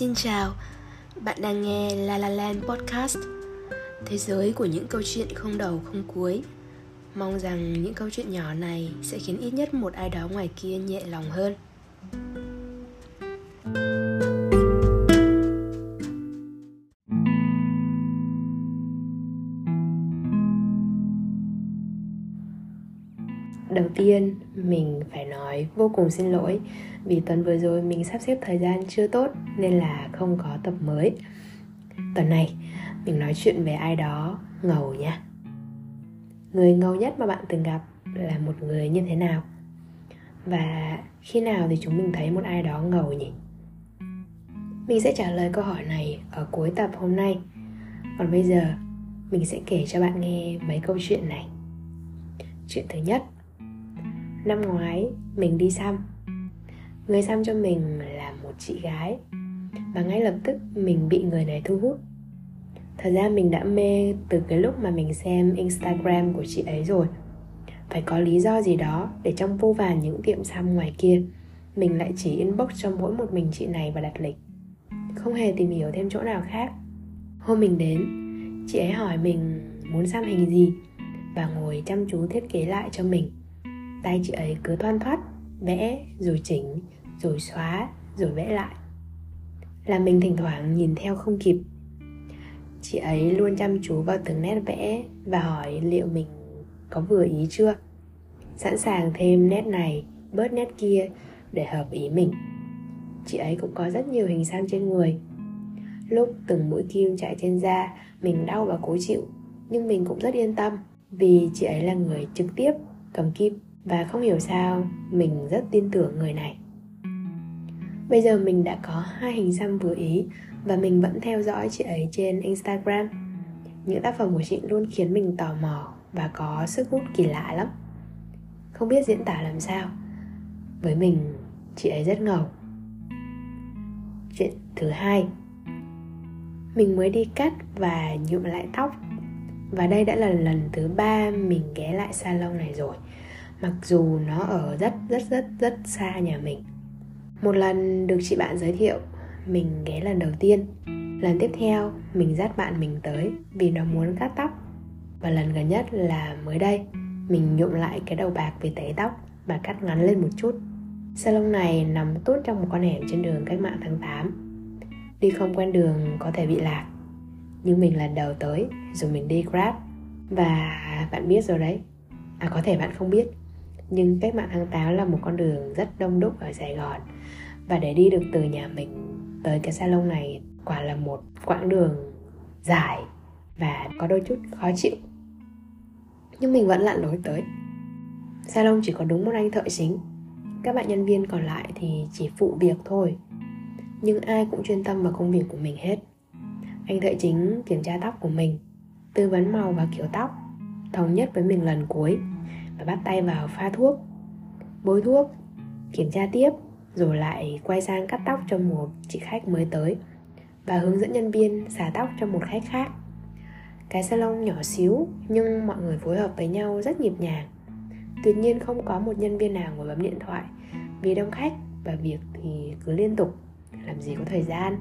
Xin chào, bạn đang nghe Lalalan Podcast, thế giới của những câu chuyện không đầu không cuối. Mong rằng những câu chuyện nhỏ này sẽ khiến ít nhất một ai đó ngoài kia nhẹ lòng hơn. Đầu tiên, mình phải nói vô cùng xin lỗi vì tuần vừa rồi mình sắp xếp thời gian chưa tốt nên là không có tập mới. Tuần này, mình nói chuyện về ai đó ngầu nha. Người ngầu nhất mà bạn từng gặp là một người như thế nào? Và khi nào thì chúng mình thấy một ai đó ngầu nhỉ? Mình sẽ trả lời câu hỏi này ở cuối tập hôm nay. Còn bây giờ, mình sẽ kể cho bạn nghe mấy câu chuyện này. Chuyện thứ nhất, năm ngoái mình đi xăm. Người xăm cho mình là một chị gái và ngay lập tức mình bị người này thu hút. Thật ra mình đã mê từ cái lúc mà mình xem Instagram của chị ấy rồi. Phải có lý do gì đó để trong vô vàn những tiệm xăm ngoài kia, mình lại chỉ inbox cho mỗi một mình chị này và đặt lịch, không hề tìm hiểu thêm chỗ nào khác. Hôm mình đến, chị ấy hỏi mình muốn xăm hình gì và ngồi chăm chú thiết kế lại cho mình. Tay chị ấy cứ thoăn thoắt, vẽ, rồi chỉnh, rồi xóa, rồi vẽ lại. Là mình thỉnh thoảng nhìn theo không kịp. Chị ấy luôn chăm chú vào từng nét vẽ và hỏi liệu mình có vừa ý chưa, sẵn sàng thêm nét này, bớt nét kia để hợp ý mình. Chị ấy cũng có rất nhiều hình xăm trên người. Lúc từng mũi kim chạy trên da, mình đau và cố chịu, nhưng mình cũng rất yên tâm vì chị ấy là người trực tiếp cầm kim. Và không hiểu sao, mình rất tin tưởng người này. Bây giờ mình đã có 2 hình xăm vừa ý và mình vẫn theo dõi chị ấy trên Instagram. Những tác phẩm của chị luôn khiến mình tò mò và có sức hút kỳ lạ lắm. Không biết diễn tả làm sao. Với mình, chị ấy rất ngầu. Chuyện thứ hai, mình mới đi cắt và nhuộm lại tóc. Và đây đã là lần thứ 3 mình ghé lại salon này rồi. Mặc dù nó ở rất xa nhà mình. Một lần được chị bạn giới thiệu, mình ghé lần đầu tiên. Lần tiếp theo, mình dắt bạn mình tới vì nó muốn cắt tóc. Và lần gần nhất là mới đây, mình nhuộm lại cái đầu bạc về tấy tóc và cắt ngắn lên một chút. Salon này nằm tốt trong một con hẻm trên đường Cách Mạng Tháng 8. Đi không quen đường có thể bị lạc. Nhưng mình lần đầu tới, rồi mình đi Grab. Và bạn biết rồi đấy. À, có thể bạn không biết, nhưng Cách Mạng Tháng 8 là một con đường rất đông đúc ở Sài Gòn. Và để đi được từ nhà mình tới cái salon này quả là một quãng đường dài và có đôi chút khó chịu. Nhưng mình vẫn lặn lối tới. Salon chỉ có đúng một anh thợ chính, các bạn nhân viên còn lại thì chỉ phụ việc thôi. Nhưng ai cũng chuyên tâm vào công việc của mình hết. Anh thợ chính kiểm tra tóc của mình, tư vấn màu và kiểu tóc, thống nhất với mình lần cuối và bắt tay vào pha thuốc, bôi thuốc, kiểm tra tiếp, rồi lại quay sang cắt tóc cho một chị khách mới tới và hướng dẫn nhân viên xả tóc cho một khách khác. Cái salon nhỏ xíu nhưng mọi người phối hợp với nhau rất nhịp nhàng. Tuy nhiên không có một nhân viên nào ngồi bấm điện thoại vì đông khách và việc thì cứ liên tục, làm gì có thời gian.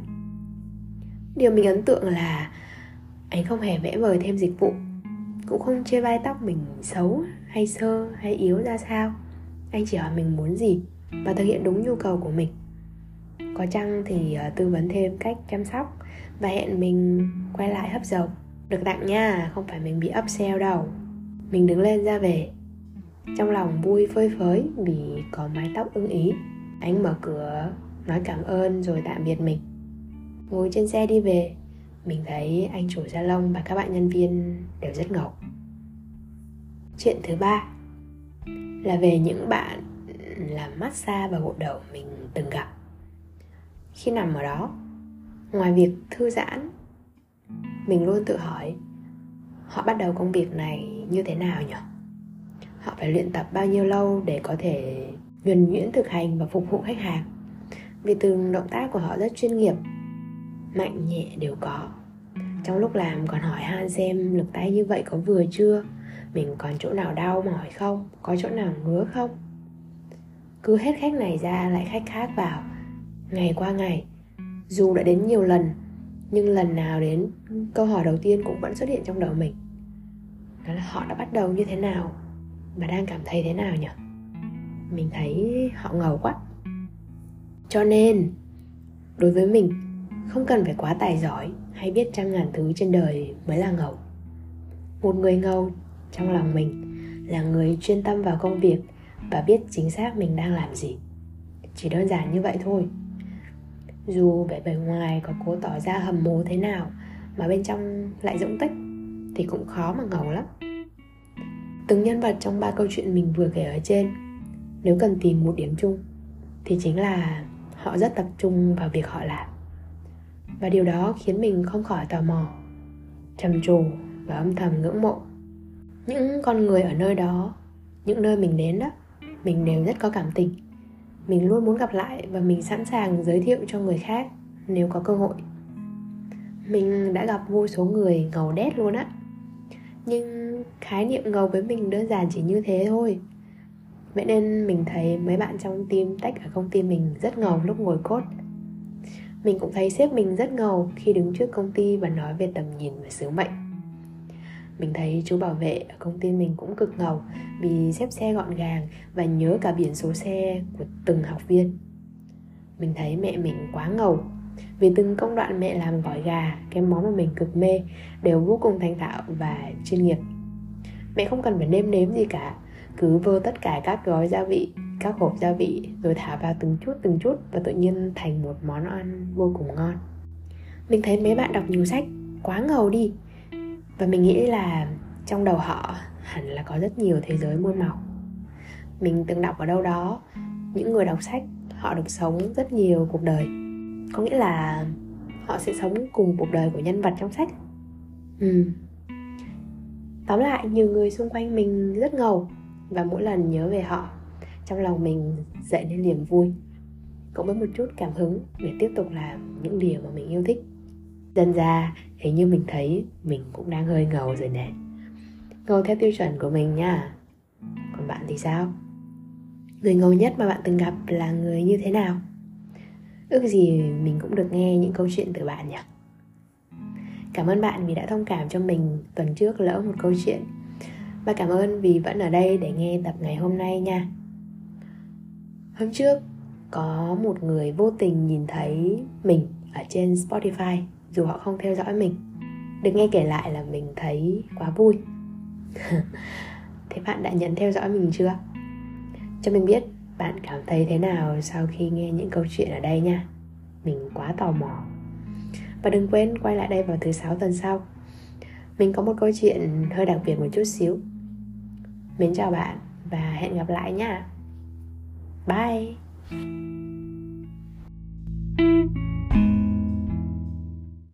Điều mình ấn tượng là anh không hề vẽ vời thêm dịch vụ, cũng không chê bai tóc mình xấu hay sơ hay yếu ra sao. Anh chỉ hỏi mình muốn gì và thực hiện đúng nhu cầu của mình. Có chăng thì tư vấn thêm cách chăm sóc và hẹn mình quay lại hấp dầu. Được tặng nha, không phải mình bị upsell đâu. Mình đứng lên ra về, trong lòng vui phơi phới vì có mái tóc ưng ý. Anh mở cửa, nói cảm ơn rồi tạm biệt mình. Ngồi trên xe đi về, mình thấy anh chủ salon và các bạn nhân viên đều rất ngầu. Chuyện thứ 3 là về những bạn làm massage và gội đầu mình từng gặp. Khi nằm ở đó, ngoài việc thư giãn, mình luôn tự hỏi họ bắt đầu công việc này như thế nào nhỉ? Họ phải luyện tập bao nhiêu lâu để có thể nhuần nhuyễn thực hành và phục vụ khách hàng? Vì từng động tác của họ rất chuyên nghiệp, mạnh nhẹ đều có. Trong lúc làm còn hỏi han xem lực tay như vậy có vừa chưa, mình còn chỗ nào đau mỏi không, có chỗ nào ngứa không. Cứ hết khách này ra lại khách khác vào, ngày qua ngày. Dù đã đến nhiều lần, nhưng lần nào đến câu hỏi đầu tiên cũng vẫn xuất hiện trong đầu mình. Đó là họ đã bắt đầu như thế nào và đang cảm thấy thế nào nhỉ? Mình thấy họ ngầu quá. Cho nên, đối với mình, không cần phải quá tài giỏi hay biết trăm ngàn thứ trên đời mới là ngầu. Một người ngầu trong lòng mình là người chuyên tâm vào công việc và biết chính xác mình đang làm gì. Chỉ đơn giản như vậy thôi. Dù vẻ bề ngoài có cố tỏ ra hầm mố thế nào mà bên trong lại dũng tích thì cũng khó mà ngầu lắm. Từng nhân vật trong 3 câu chuyện mình vừa kể ở trên, nếu cần tìm một điểm chung thì chính là họ rất tập trung vào việc họ làm. Và điều đó khiến mình không khỏi tò mò, trầm trồ và âm thầm ngưỡng mộ. Những con người ở nơi đó, những nơi mình đến đó, mình đều rất có cảm tình. Mình luôn muốn gặp lại và mình sẵn sàng giới thiệu cho người khác nếu có cơ hội. Mình đã gặp vô số người ngầu đét luôn á. Nhưng khái niệm ngầu với mình đơn giản chỉ như thế thôi. Vậy nên mình thấy mấy bạn trong team tech ở công ty mình rất ngầu lúc ngồi code. Mình cũng thấy sếp mình rất ngầu khi đứng trước công ty và nói về tầm nhìn và sứ mệnh. Mình thấy chú bảo vệ ở công ty mình cũng cực ngầu vì xếp xe gọn gàng và nhớ cả biển số xe của từng học viên. Mình thấy mẹ mình quá ngầu vì từng công đoạn mẹ làm gỏi gà, cái món mà mình cực mê, đều vô cùng thành thạo và chuyên nghiệp. Mẹ không cần phải nêm nếm gì cả, cứ vơ tất cả các gói gia vị, các hộp gia vị rồi thả vào từng chút và tự nhiên thành một món ăn vô cùng ngon. Mình thấy mấy bạn đọc nhiều sách quá ngầu đi. Và mình nghĩ là trong đầu họ hẳn là có rất nhiều thế giới muôn màu. Mình từng đọc ở đâu đó, những người đọc sách họ được sống rất nhiều cuộc đời. Có nghĩa là họ sẽ sống cùng cuộc đời của nhân vật trong sách. Tóm lại, nhiều người xung quanh mình rất ngầu. Và mỗi lần nhớ về họ, trong lòng mình dậy lên niềm vui, cộng với một chút cảm hứng để tiếp tục làm những điều mà mình yêu thích. Dần ra hình như mình thấy mình cũng đang hơi ngầu rồi nè. Ngầu theo tiêu chuẩn của mình nha. Còn bạn thì sao? Người ngầu nhất mà bạn từng gặp là người như thế nào? Ước gì mình cũng được nghe những câu chuyện từ bạn nhỉ. Cảm ơn bạn vì đã thông cảm cho mình tuần trước lỡ một câu chuyện. Và cảm ơn vì vẫn ở đây để nghe tập ngày hôm nay nha. Hôm trước có một người vô tình nhìn thấy mình ở trên Spotify dù họ không theo dõi mình. Được nghe kể lại là mình thấy quá vui. Thế bạn đã nhấn theo dõi mình chưa? Cho mình biết bạn cảm thấy thế nào sau khi nghe những câu chuyện ở đây nha. Mình quá tò mò. Và đừng quên quay lại đây vào thứ 6 tuần sau. Mình có một câu chuyện hơi đặc biệt một chút xíu. Mến chào bạn và hẹn gặp lại nha. Bye.